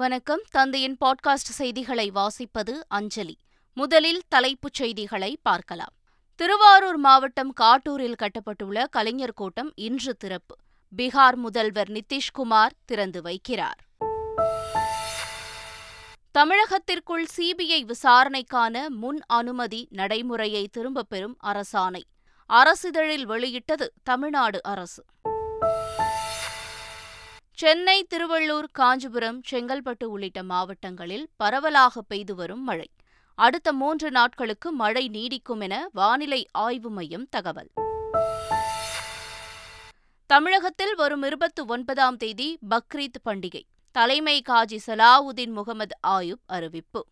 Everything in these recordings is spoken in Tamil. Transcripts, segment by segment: வணக்கம். தந்தையின் பாட்காஸ்ட் செய்திகளை வாசிப்பது அஞ்சலி. முதலில் தலைப்புச் செய்திகளை பார்க்கலாம். திருவாரூர் மாவட்டம் காட்டூரில் கட்டப்பட்டுள்ள கலைஞர் கோட்டம் இன்று திறப்பு. பீகார் முதல்வர் நிதிஷ்குமார் திறந்து வைக்கிறார். தமிழகத்திற்குள் சிபிஐ விசாரணைக்கான முன் அனுமதி நடைமுறையை திரும்பப் பெறும் அரசாணை அரசிதழில் வெளியிட்டது தமிழ்நாடு அரசு. சென்னை, திருவள்ளூர், காஞ்சிபுரம், செங்கல்பட்டு உள்ளிட்ட மாவட்டங்களில் பரவலாக பெய்து வரும் மழை. அடுத்த 3 நாட்களுக்கு மழை நீடிக்கும் என வானிலை ஆய்வு மையம் தகவல். தமிழகத்தில் வரும் 29ஆம் தேதி பக்ரீத் பண்டிகை. தலைமை காஜி சலாவுதீன் முகமது அயூப் அறிவிப்பு.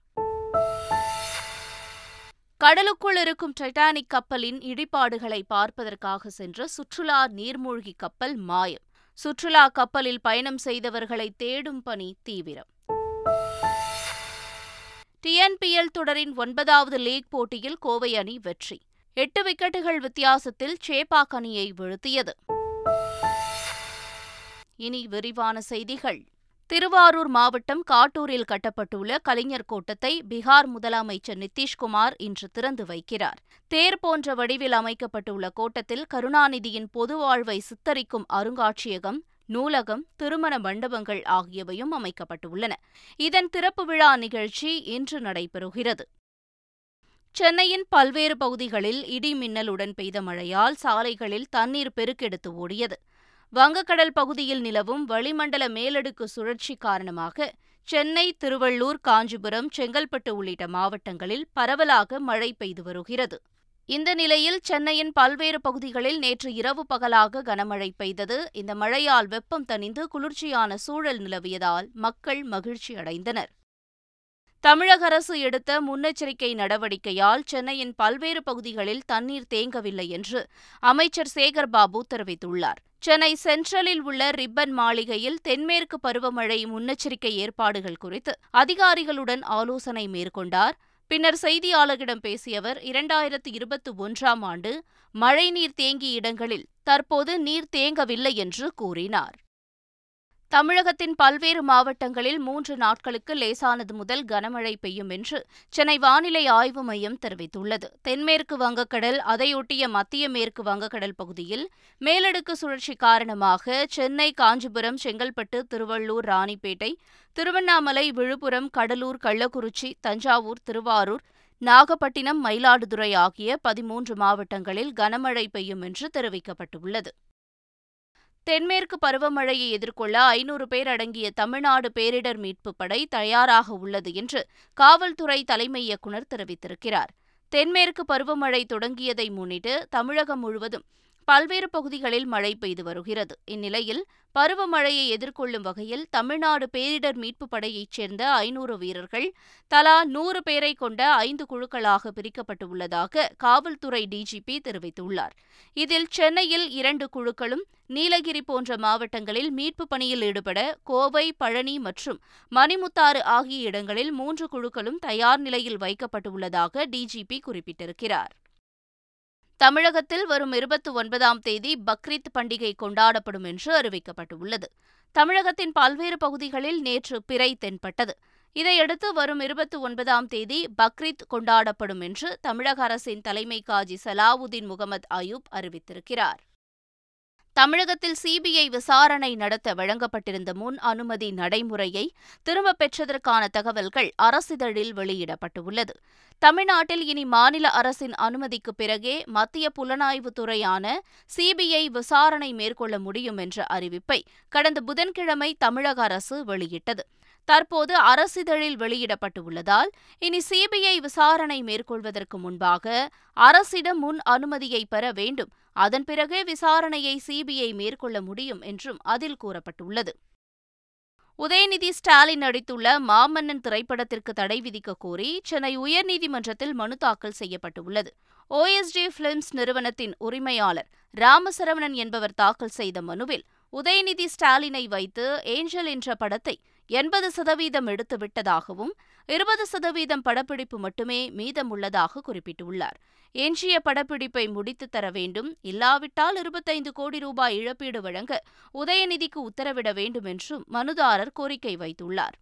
கடலுக்குள் இருக்கும் டைட்டானிக் கப்பலின் இடிபாடுகளை பார்ப்பதற்காக சென்ற சுற்றுலா நீர்மூழ்கி கப்பல் மாயம். சுற்றுலா கப்பலில் பயணம் செய்தவர்களை தேடும் பணி தீவிரம். டிஎன்பிஎல் தொடரின் 9வது லீக் போட்டியில் கோவை அணி வெற்றி. 8 விக்கெட்டுகள் வித்தியாசத்தில் சேப்பாக் அணியை வீழ்த்தியது. இனி விரிவான செய்திகள். திருவாரூர் மாவட்டம் காட்டூரில் கட்டப்பட்டுள்ள கலைஞர் கோட்டத்தை பீகார் முதலமைச்சர் நிதிஷ்குமார் இன்று திறந்து வைக்கிறார். தேர் போன்ற வடிவில் அமைக்கப்பட்டுள்ள கோட்டத்தில் கருணாநிதியின் பொது வாழ்வை சித்தரிக்கும் அருங்காட்சியகம், நூலகம், திருமண மண்டபங்கள் ஆகியவையும் அமைக்கப்பட்டுள்ளன. இதன் திறப்பு விழா நிகழ்ச்சி இன்று நடைபெறுகிறது. சென்னையின் பல்வேறு பகுதிகளில் இடி மின்னலுடன் பெய்த மழையால் சாலைகளில் தண்ணீர் பெருக்கெடுத்து ஓடியது. வங்கக்கடல் பகுதியில் நிலவும் வளிமண்டல மேலடுக்கு சுழற்சி காரணமாக சென்னை, திருவள்ளூர், காஞ்சிபுரம், செங்கல்பட்டு உள்ளிட்ட மாவட்டங்களில் பரவலாக மழை பெய்து வருகிறது. இந்த நிலையில் சென்னையின் பல்வேறு பகுதிகளில் நேற்று இரவு பகலாக கனமழை பெய்தது. இந்த மழையால் வெப்பம் தணிந்து குளிர்ச்சியான சூழல் நிலவியதால் மக்கள் மகிழ்ச்சி அடைந்தனர். தமிழக அரசு எடுத்த முன்னெச்சரிக்கை நடவடிக்கையால் சென்னையின் பல்வேறு பகுதிகளில் தண்ணீர் தேங்கவில்லை என்று அமைச்சர் சேகர்பாபு தெரிவித்துள்ளார். சென்னை சென்ட்ரலில் உள்ள ரிப்பன் மாளிகையில் தென்மேற்கு பருவமழை முன்னெச்சரிக்கை ஏற்பாடுகள் குறித்து அதிகாரிகளுடன் ஆலோசனை மேற்கொண்டார். பின்னர் செய்தியாளர்களிடம் பேசிய அவர் 2021ஆம் ஆண்டு மழைநீர் தேங்கிய இடங்களில் தற்போது நீர் தேங்கவில்லை என்று கூறினார். தமிழகத்தின் பல்வேறு மாவட்டங்களில் 3 நாட்களுக்கு லேசானது முதல் கனமழை பெய்யும் என்று சென்னை வானிலை ஆய்வு மையம் தெரிவித்துள்ளது. தென்மேற்கு வங்கக்கடல், அதையொட்டிய மத்திய மேற்கு வங்கக்கடல் பகுதியில் மேலடுக்கு சுழற்சி காரணமாக சென்னை, காஞ்சிபுரம், செங்கல்பட்டு, திருவள்ளூர், ராணிப்பேட்டை, திருவண்ணாமலை, விழுப்புரம், கடலூர், கள்ளக்குறிச்சி, தஞ்சாவூர், திருவாரூர், நாகப்பட்டினம், மயிலாடுதுறை ஆகிய 13 மாவட்டங்களில் கனமழை பெய்யும் என்று தெரிவிக்கப்பட்டுள்ளது. தென்மேற்கு பருவமழையை எதிர்கொள்ள 500 பேர் அடங்கிய தமிழ்நாடு பேரிடர் மீட்புப் படை தயாராக உள்ளது என்று காவல்துறை தலைமை இயக்குநர் தெரிவித்திருக்கிறார். தென்மேற்கு பருவமழை தொடங்கியதை முன்னிட்டு தமிழகம் முழுவதும் பல்வேறு பகுதிகளில் மழை பெய்து வருகிறது. இந்நிலையில் பருவமழையை எதிர்கொள்ளும் வகையில் தமிழ்நாடு பேரிடர் மீட்புப் படையைச் சேர்ந்த 500 வீரர்கள் தலா 100 பேரை கொண்ட 5 குழுக்களாக பிரிக்கப்பட்டுள்ளதாக காவல்துறை டிஜிபி தெரிவித்துள்ளார். இதில் சென்னையில் 2 குழுக்களும், நீலகிரி போன்ற மாவட்டங்களில் மீட்புப் பணியில் ஈடுபட கோவை, பழனி மற்றும் மணிமுத்தாறு ஆகிய இடங்களில் 3 குழுக்களும் தயார் நிலையில் வைக்கப்பட்டுள்ளதாக டிஜிபி குறிப்பிட்டிருக்கிறார். தமிழகத்தில் வரும் 29ஆம் தேதி பக்ரீத் பண்டிகை கொண்டாடப்படும் என்று அறிவிக்கப்பட்டுள்ளது. தமிழகத்தின் பல்வேறு பகுதிகளில் நேற்று பிறை தென்பட்டது. இதையடுத்து வரும் 29ஆம் தேதி பக்ரீத் கொண்டாடப்படும் என்று தமிழக அரசின் தலைமை காஜி சலாவுதீன் முகமது அயூப் அறிவித்திருக்கிறார். தமிழகத்தில் சிபிஐ விசாரணை நடத்த வழங்கப்பட்டிருந்த முன் அனுமதி நடைமுறையை திரும்பப் பெற்றதற்கான தகவல்கள் அரசிதழில் வெளியிடப்பட்டுள்ளது. தமிழ்நாட்டில் இனி மாநில அரசின் அனுமதிக்கு பிறகே மத்திய புலனாய்வுத்துறையான சிபிஐ விசாரணை மேற்கொள்ள முடியும் என்ற அறிவிப்பை கடந்த புதன்கிழமை தமிழக அரசு வெளியிட்டது. தற்போது அரசிதழில் வெளியிடப்பட்டுள்ளதால் இனி சிபிஐ விசாரணை மேற்கொள்வதற்கு முன்பாக அரசிடம் முன் அனுமதியை பெற வேண்டும், அதன் பிறகே விசாரணையை சிபிஐ மேற்கொள்ள முடியும் என்றும் அதில் கூறப்பட்டுள்ளது. உதயநிதி ஸ்டாலின் நடித்துள்ள மாமன்னன் திரைப்படத்திற்கு தடை விதிக்க கோரி சென்னை உயர்நீதிமன்றத்தில் மனு தாக்கல் செய்யப்பட்டுள்ளது. OSG பிலிம்ஸ் நிறுவனத்தின் உரிமையாளர் ராமசரவணன் என்பவர் தாக்கல் செய்த மனுவில் உதயநிதி ஸ்டாலினை வைத்து ஏஞ்சல் என்ற படத்தை 80% எடுத்துவிட்டதாகவும் 20% படப்பிடிப்பு மட்டுமே மீதமுள்ளதாக குறிப்பிட்டுள்ளார். எஞ்சிய படப்பிடிப்பை முடித்து தர வேண்டும், இல்லாவிட்டால் 25 கோடி ரூபாய் இழப்பீடு வழங்க உதயநிதிக்கு உத்தரவிட வேண்டும் என்றும் மனுதாரர் கோரிக்கை வைத்துள்ளார்.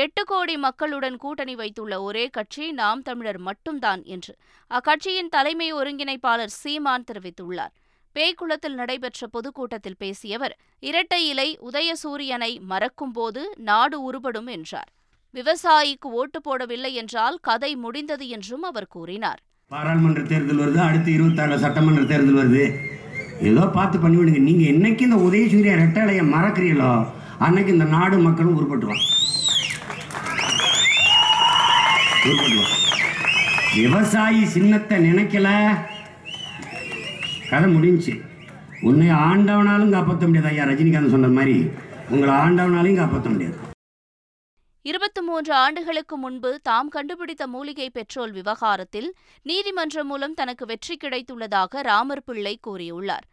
8 கோடி மக்களுடன் கூட்டணி வைத்துள்ள ஒரே கட்சி நாம் தமிழர் மட்டும்தான் என்று அக்கட்சியின் தலைமை ஒருங்கிணைப்பாளர் சீமான் தெரிவித்துள்ளார். பேய்குளத்தில் நடைபெற்ற பொதுக்கூட்டத்தில் பேசிய அவர், இரட்டை இலை உதயசூரியனை மறக்கும்போது நாடு உருபடும் என்றார். விவசாயிக்கு ஓட்டு போடவில்லை என்றால் கதை முடிந்தது என்றும் அவர் கூறினார். பாராளுமன்ற தேர்தல் வருது, அடுத்து 26 சட்டமன்ற தேர்தல் வருது, ஏதோ பார்த்து பண்ணிவிடுங்க. நீங்கள் என்னைக்கு இந்த உதயசூரிய ரெட்டலையை மறக்கிறீங்களோ அன்னைக்கு இந்த நாடு மக்களும் உருப்பட்டுவான். விவசாயி சின்னத்தை நினைக்கல, கதை முடிஞ்சு. உன்னை ஆண்டவனாலும் காப்பாற்ற முடியாது ஐயா ரஜினிகாந்த் சொன்ன மாதிரி, உங்களை ஆண்டவனாலையும் காப்பாற்ற முடியாது. 23 ஆண்டுகளுக்கு முன்பு தாம் கண்டுபிடித்த மூலிகை பெட்ரோல் விவகாரத்தில் நீதிமன்றம் மூலம் தனக்கு வெற்றி கிடைத்துள்ளதாக ராமர் பிள்ளை கூறியுள்ளார்.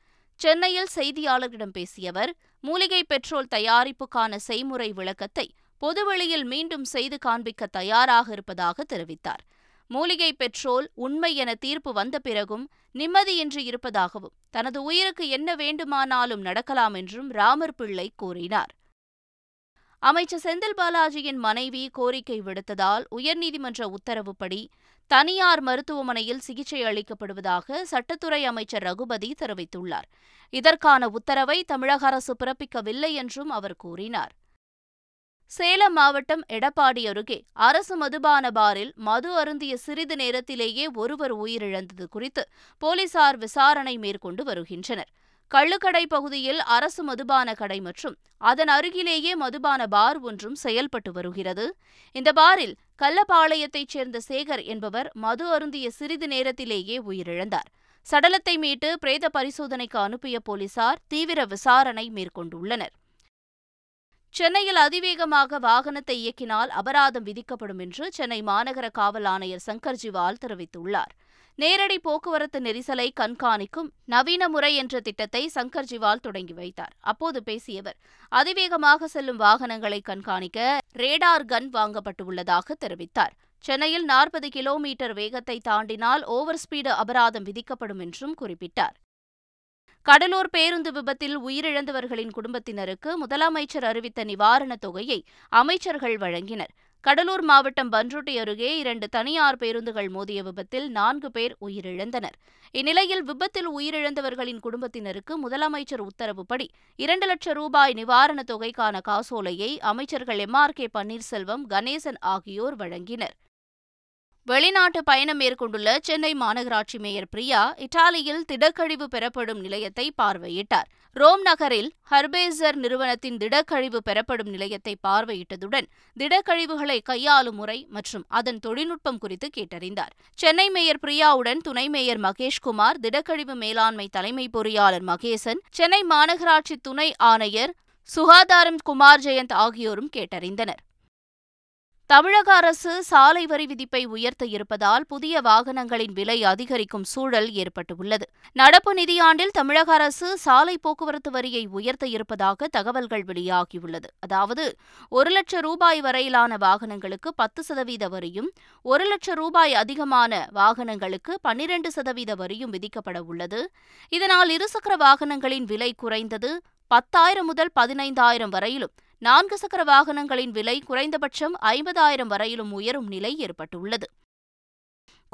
சென்னையில் செய்தியாளர்களிடம் பேசிய அவர், மூலிகை பெட்ரோல் தயாரிப்புக்கான செய்முறை விளக்கத்தை பொதுவெளியில் மீண்டும் செய்து காண்பிக்க தயாராக இருப்பதாக தெரிவித்தார். மூலிகை பெட்ரோல் உண்மை என தீர்ப்பு வந்த பிறகும் நிம்மதியின்றி இருப்பதாகவும் தனது உயிருக்கு என்ன வேண்டுமானாலும் நடக்கலாம் என்றும் ராமர் பிள்ளை கூறினார். அமைச்சர் செந்தில் பாலாஜியின் மனைவி கோரிக்கை விடுத்ததால் உயர்நீதிமன்ற உத்தரவுப்படி தனியார் மருத்துவமனையில் சிகிச்சை அளிக்கப்படுவதாக சட்டத்துறை அமைச்சர் ரகுபதி தெரிவித்துள்ளார். இதற்கான உத்தரவை தமிழக அரசு பிறப்பிக்கவில்லை என்றும் அவர் கூறினார். சேலம் மாவட்டம் எடப்பாடி அருகே அரசு மதுபான பாரில் மது அருந்திய சிறிது நேரத்திலேயே ஒருவர் உயிரிழந்தது குறித்து போலீசார் விசாரணை மேற்கொண்டு வருகின்றனர். கள்ளுக்கடை பகுதியில் அரசு மதுபான கடை மற்றும் அதன் அருகிலேயே மதுபான பார் ஒன்றும் செயல்பட்டு வருகிறது. இந்த பாரில் கள்ளப்பாளையத்தைச் சேர்ந்த சேகர் என்பவர் மது அருந்திய சிறிது நேரத்திலேயே உயிரிழந்தார். சடலத்தை மீட்டு பிரேத பரிசோதனைக்கு அனுப்பிய போலீசார் தீவிர விசாரணை மேற்கொண்டுள்ளனர். சென்னையில் அதிவேகமாக வாகனத்தை இயக்கினால் அபராதம் விதிக்கப்படும் என்று சென்னை மாநகர காவல் ஆணையர் சங்கர்ஜிவால் தெரிவித்துள்ளார். நேரடி போக்குவரத்து நெரிசலை கண்காணிக்கும் நவீன முறை என்ற திட்டத்தை சங்கர்ஜிவால் தொடங்கி வைத்தார். அப்போது பேசிய அவர், அதிவேகமாக செல்லும் வாகனங்களை கண்காணிக்க ரேடார் கன் வாங்கப்பட்டுள்ளதாக தெரிவித்தார். சென்னையில் 40 கிலோமீட்டர் வேகத்தை தாண்டினால் ஓவர் ஸ்பீடு அபராதம் விதிக்கப்படும் என்றும் குறிப்பிட்டார். கடலூர் பேருந்து விபத்தில் உயிரிழந்தவர்களின் குடும்பத்தினருக்கு முதலமைச்சர் அறிவித்த நிவாரணத் தொகையை அமைச்சர்கள் வழங்கினர். கடலூர் மாவட்டம் பண்ருட்டி அருகே 2 தனியார் பேருந்துகள் மோதிய விபத்தில் 4 பேர் உயிரிழந்தனர். இந்நிலையில் விபத்தில் உயிரிழந்தவர்களின் குடும்பத்தினருக்கு முதலமைச்சர் உத்தரவுப்படி 2 லட்சம் ரூபாய் நிவாரணத் தொகைக்கான காசோலையை அமைச்சர்கள் MR K. பன்னீர்செல்வம், கணேசன் ஆகியோர் வழங்கினர். வெளிநாட்டு பயணம் மேற்கொண்டுள்ள சென்னை மாநகராட்சி மேயர் பிரியா இத்தாலியில் திடக்கழிவு பெறப்படும் நிலையத்தை பார்வையிட்டார். ரோம் நகரில் ஹர்பேசர் நிறுவனத்தின் திடக்கழிவு பெறப்படும் நிலையத்தை பார்வையிட்டதுடன் திடக்கழிவுகளை கையாளும் முறை மற்றும் அதன் தொழில்நுட்பம் குறித்து கேட்டறிந்தார். சென்னை மேயர் பிரியாவுடன் துணை மேயர் மகேஷ்குமார், திடக்கழிவு மேலாண்மை தலைமை பொறியாளர் மகேசன், சென்னை மாநகராட்சி துணை ஆணையர் சுகாதாரம் குமார் ஜெயந்த் ஆகியோரும் கேட்டறிந்தனர். தமிழக அரசு சாலை வரி விதிப்பை உயர்த்த இருப்பதால் புதிய வாகனங்களின் விலை அதிகரிக்கும் சூழல் ஏற்பட்டுள்ளது. நடப்பு நிதியாண்டில் தமிழக அரசு சாலை போக்குவரத்து வரியை உயர்த்த இருப்பதாக தகவல்கள் வெளியாகியுள்ளது. அதாவது 1 லட்சம் ரூபாய் வரையிலான வாகனங்களுக்கு 10% வரியும், 1 லட்சம் ரூபாய் அதிகமான வாகனங்களுக்கு 12% வரியும் விதிக்கப்பட உள்ளது. இதனால் இருசக்கர வாகனங்களின் விலை குறைந்தது 10,000 முதல் 15,000 வரையிலும், 4 சக்கர வாகனங்களின் விலை குறைந்தபட்சம் 50,000 வரையிலும் உயரும் நிலை ஏற்பட்டுள்ளது.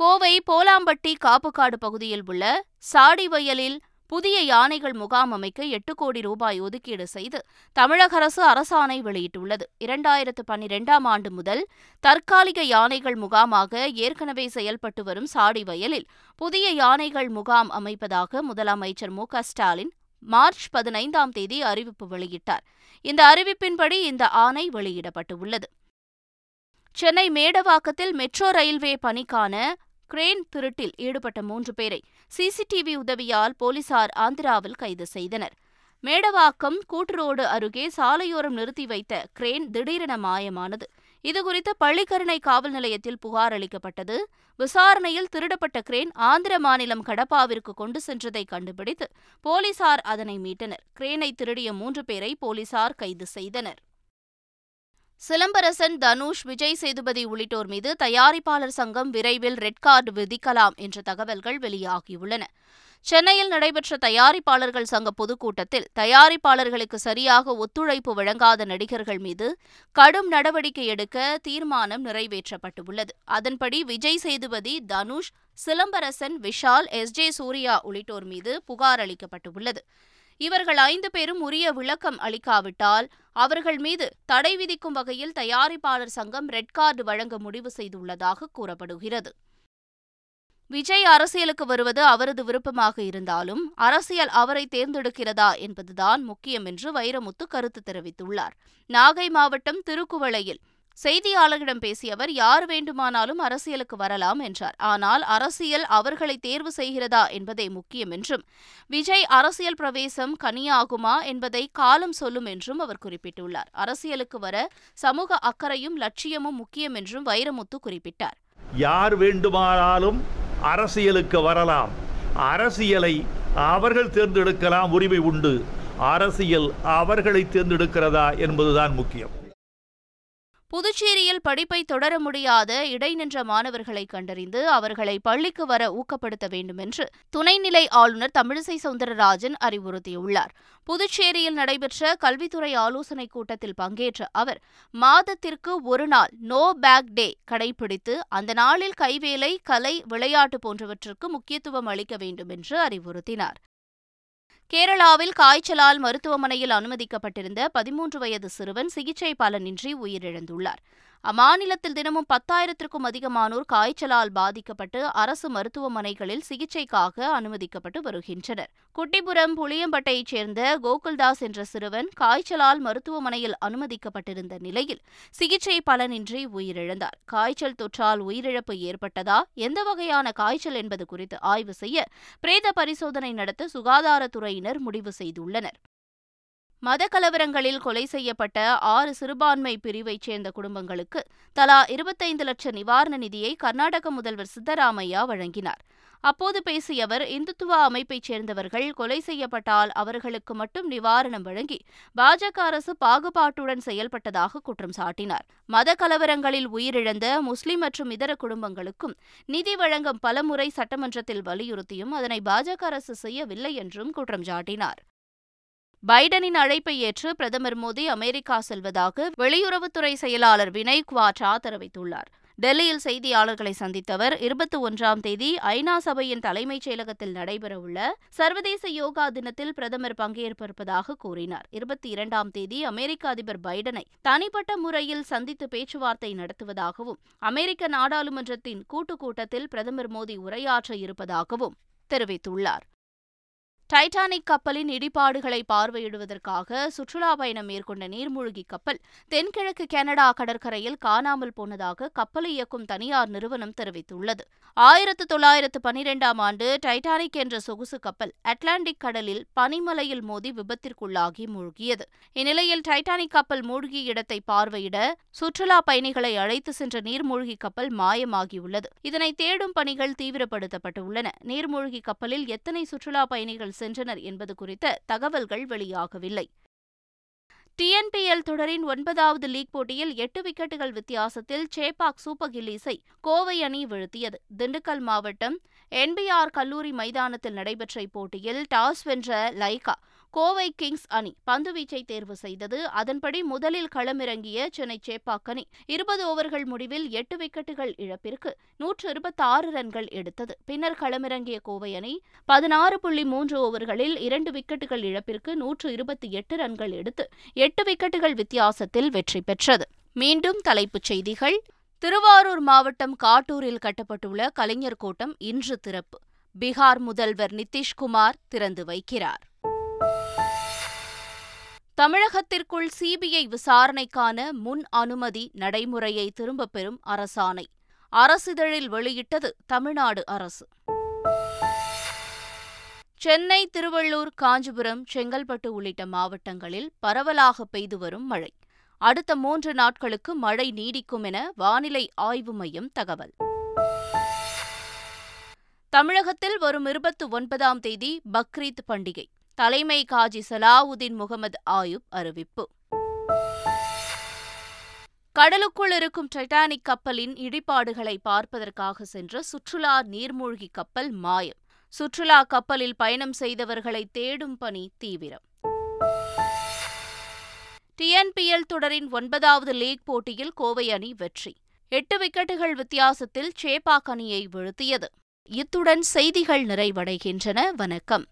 கோவை போலாம்பட்டி காப்புக்காடு பகுதியில் உள்ள சாடிவயலில் புதிய யானைகள் முகாம் அமைக்க 8 கோடி ரூபாய் ஒதுக்கீடு செய்து தமிழக அரசு அரசாணை வெளியிட்டுள்ளது. 2012ஆம் ஆண்டு முதல் தற்காலிக யானைகள் முகாமாக ஏற்கனவே செயல்பட்டு வரும் சாடிவயலில் புதிய யானைகள் முகாம் அமைப்பதாக முதலமைச்சர் மு. க. ஸ்டாலின் மார்ச் 15ஆம் தேதி அறிவிப்பு வெளியிட்டார். இந்த அறிவிப்பின்படி இந்த ஆணை வெளியிடப்பட்டுள்ளது. சென்னை மேடவாக்கத்தில் மெட்ரோ ரயில்வே பணிக்கான கிரேன் திருட்டில் ஈடுபட்ட 3 பேரை சிசிடிவி உதவியால் போலீசார் ஆந்திராவில் கைது செய்தனர். மேடவாக்கம் கூட்டுரோடு அருகே சாலையோரம் நிறுத்தி வைத்த கிரேன் திடீரென மாயமானது. இதுகுறித்து பள்ளிக்கரணை காவல் நிலையத்தில் புகார் அளிக்கப்பட்டது. விசாரணையில் திருடப்பட்ட கிரேன் ஆந்திர மாநிலம் கடப்பாவிற்கு கொண்டு சென்றதை கண்டுபிடித்து போலீசார் அதனை மீட்டனர். கிரேனை திருடிய 3 பேரை போலீசார் கைது செய்தனர். சிலம்பரசன், தனுஷ், விஜய் சேதுபதி உள்ளிட்டோர் மீது தயாரிப்பாளர் சங்கம் விரைவில் ரெட் கார்டு விதிக்கலாம் என்ற தகவல்கள் வெளியாகியுள்ளன. சென்னையில் நடைபெற்ற தயாரிப்பாளர்கள் சங்க பொதுக்கூட்டத்தில் தயாரிப்பாளர்களுக்கு சரியாக ஒத்துழைப்பு வழங்காத நடிகர்கள் மீது கடும் நடவடிக்கை எடுக்க தீர்மானம் நிறைவேற்றப்பட்டுள்ளது. அதன்படி விஜய் சேதுபதி, தனுஷ், சிலம்பரசன், விஷால், SJ சூர்யா உள்ளிட்டோர் மீது புகார் அளிக்கப்பட்டுள்ளது. இவர்கள் 5 பேரும் உரிய விளக்கம் அளிக்காவிட்டால் அவர்கள் மீது தடை விதிக்கும் வகையில் தயாரிப்பாளர் சங்கம் ரெட் கார்டு வழங்க முடிவு செய்துள்ளதாக கூறப்படுகிறது. விஜய் அரசியலுக்கு வருவது அவரது விருப்பமாக இருந்தாலும் அரசியல் அவரை தேர்ந்தெடுக்கிறதா என்பதுதான் முக்கியம் என்று வைரமுத்து கருத்து தெரிவித்துள்ளார். நாகை மாவட்டம் திருக்குவளையில் செய்தியாளர்களிடம் பேசிய அவர், யார் வேண்டுமானாலும் அரசியலுக்கு வரலாம் என்றார். ஆனால் அரசியல் அவர்களை தேர்வு செய்கிறதா என்பதே முக்கியம் என்றும், விஜய் அரசியல் பிரவேசம் கனியாகுமா என்பதை காலம் சொல்லும் என்றும் அவர் குறிப்பிட்டுள்ளார். அரசியலுக்கு வர சமூக அக்கறையும் லட்சியமும் முக்கியம் என்றும் வைரமுத்து குறிப்பிட்டார். யார் வேண்டுமானாலும் அரசியலுக்கு வரலாம், அரசியலை அவர்கள் தேர்ந்தெடுக்கலாம் உரிமை உண்டு, அரசியல் அவர்களை தேர்ந்தெடுக்கிறதா என்பதுதான் முக்கியம். புதுச்சேரியில் படிப்பை தொடர முடியாத இடைநின்ற மாணவர்களை கண்டறிந்து அவர்களை பள்ளிக்கு வர ஊக்கப்படுத்த வேண்டும் என்று துணைநிலை ஆளுநர் தமிழிசை சவுந்தரராஜன் அறிவுறுத்தியுள்ளார். புதுச்சேரியில் நடைபெற்ற கல்வித்துறை ஆலோசனைக் கூட்டத்தில் பங்கேற்ற அவர், மாதத்திற்கு 1 நாள் நோ பேக் டே கடைபிடித்து அந்த நாளில் கைவேலை, கலை, விளையாட்டு போன்றவற்றுக்கு முக்கியத்துவம் அளிக்க வேண்டும் என்று அறிவுறுத்தினார். கேரளாவில் காய்ச்சலால் மருத்துவமனையில் அனுமதிக்கப்பட்டிருந்த 13 வயது சிறுவன் சிகிச்சை பலனின்றி உயிரிழந்துள்ளார். அம்மாநிலத்தில் தினமும் 10,000-க்கும் அதிகமானோர் காய்ச்சலால் பாதிக்கப்பட்டு அரசு மருத்துவமனைகளில் சிகிச்சைக்காக அனுமதிக்கப்பட்டு வருகின்றனர். குட்டிபுரம் புளியம்பட்டையைச் சேர்ந்த கோகுல்தாஸ் என்ற சிறுவன் காய்ச்சலால் மருத்துவமனையில் அனுமதிக்கப்பட்டிருந்த நிலையில் சிகிச்சை பலனின்றி உயிரிழந்தார். காய்ச்சல் தொற்றால் உயிரிழப்பு ஏற்பட்டதா, எந்த வகையான காய்ச்சல் என்பது குறித்து ஆய்வு செய்ய பிரேத பரிசோதனை நடத்த சுகாதாரத்துறையினர் முடிவு செய்துள்ளனர். மதக்கலவரங்களில் கொலை செய்யப்பட்ட 6 சிறுபான்மை பிரிவைச் சேர்ந்த குடும்பங்களுக்கு தலா 25 லட்சம் நிவாரண நிதியை கர்நாடக முதல்வர் சித்தராமையா வழங்கினார். அப்போது பேசிய அவர், இந்துத்துவ அமைப்பைச் சேர்ந்தவர்கள் கொலை செய்யப்பட்டால் அவர்களுக்கு மட்டும் நிவாரணம் வழங்கி பாஜக அரசு பாகுபாட்டுடன் செயல்பட்டதாக குற்றம் சாட்டினார். மத கலவரங்களில் உயிரிழந்த முஸ்லிம் மற்றும் இதர குடும்பங்களுக்கும் நிதி வழங்கும் பலமுறை சட்டமன்றத்தில் வலியுறுத்தியும் அதனை பாஜக அரசு செய்யவில்லை என்றும் குற்றம் சாட்டினார். பைடனின் அழைப்பை ஏற்று பிரதமர் மோடி அமெரிக்கா செல்வதாக வெளியுறவுத்துறை செயலாளர் வினய் குவாட்ரா தெரிவித்துள்ளார். டெல்லியில் செய்தியாளர்களை சந்தித்த அவர், 21ஆம் தேதி ஐநா சபையின் தலைமைச் செயலகத்தில் நடைபெறவுள்ள சர்வதேச யோகா தினத்தில் பிரதமர் பங்கேற்பிருப்பதாக கூறினார். 22ஆம் தேதி அமெரிக்க அதிபர் பைடனை தனிப்பட்ட முறையில் சந்தித்து பேச்சுவார்த்தை நடத்துவதாகவும் அமெரிக்க நாடாளுமன்றத்தின் கூட்டத்தில் பிரதமர் மோடி உரையாற்ற இருப்பதாகவும் தெரிவித்துள்ளார். டைட்டானிக் கப்பலின் இடிபாடுகளை பார்வையிடுவதற்காக சுற்றுலா பயணம் மேற்கொண்ட நீர்மூழ்கி கப்பல் தென்கிழக்கு கனடா கடற்கரையில் காணாமல் போனதாக கப்பலை இயக்கும் தனியார் நிறுவனம் தெரிவித்துள்ளது. 1912ஆம் ஆண்டு டைட்டானிக் என்ற சொகுசு கப்பல் அட்லாண்டிக் கடலில் பனிமலையில் மோதி விபத்திற்குள்ளாகி மூழ்கியது. இந்நிலையில் டைட்டானிக் கப்பல் மூழ்கிய இடத்தை பார்வையிட சுற்றுலா பயணிகளை அழைத்து சென்ற நீர்மூழ்கி கப்பல் மாயமாகியுள்ளது. இதனை தேடும் பணிகள் தீவிரப்படுத்தப்பட்டுள்ளன. நீர்மூழ்கி கப்பலில் எத்தனை சுற்றுலா பயணிகள் சென்றனர் என்பது குறித்த தகவல்கள் வெளியாகவில்லை. TNPL தொடரின் 9வது லீக் போட்டியில் 8 விக்கெட்டுகள் வித்தியாசத்தில் சேப்பாக் சூப்பர் கில்லீஸை கோவை அணி வீழ்த்தியது. திண்டுக்கல் மாவட்டம் NBR கல்லூரி மைதானத்தில் நடைபெற்ற இப்போட்டியில் டாஸ் வென்ற லைகா கோவை கிங்ஸ் அணி பந்துவீச்சை தேர்வு செய்தது. அதன்படி முதலில் களமிறங்கிய சென்னை சேப்பாக் அணி 20 ஓவர்கள் முடிவில் 8 விக்கெட்டுகள் இழப்பிற்கு 126 ரன்கள் எடுத்தது. பின்னர் களமிறங்கிய கோவை அணி 16.3 ஓவர்களில் 2 விக்கெட்டுகள் இழப்பிற்கு 128 ரன்கள் எடுத்து 8 விக்கெட்டுகள் வித்தியாசத்தில் வெற்றி பெற்றது. மீண்டும் தலைப்புச் செய்திகள். திருவாரூர் மாவட்டம் காட்டூரில் கட்டப்பட்டுள்ள கலைஞர் கோட்டம் இன்று திறப்பு. பீகார் முதல்வர் நிதிஷ்குமார் திறந்து வைக்கிறார். தமிழகத்திற்குள் CBI விசாரணைக்கான முன் அனுமதி நடைமுறையை திரும்பப் பெறும் அரசாணை அரசிதழில் வெளியிட்டது தமிழ்நாடு அரசு. சென்னை, திருவள்ளூர், காஞ்சிபுரம், செங்கல்பட்டு உள்ளிட்ட மாவட்டங்களில் பரவலாக பெய்து வரும் மழை. அடுத்த 3 நாட்களுக்கு மழை நீடிக்கும் என வானிலை ஆய்வு மையம் தகவல். தமிழகத்தில் வரும் 29ஆம் தேதி பக்ரீத் பண்டிகை. தலைமை காஜி சலாவுதீன் முகமது அயூப் அறிவிப்பு. கடலுக்குள் இருக்கும் டைட்டானிக் கப்பலின் இடிபாடுகளை பார்ப்பதற்காக சென்ற சுற்றுலா நீர்மூழ்கி கப்பல் மாயம். சுற்றுலா கப்பலில் பயணம் செய்தவர்களை தேடும் பணி தீவிரம். டிஎன்பிஎல் தொடரின் 9வது லீக் போட்டியில் கோவை அணி வெற்றி. 8 விக்கெட்டுகள் வித்தியாசத்தில் சேப்பாக் அணியை வீழ்த்தியது. இத்துடன் செய்திகள் நிறைவடைகின்றன. வணக்கம்.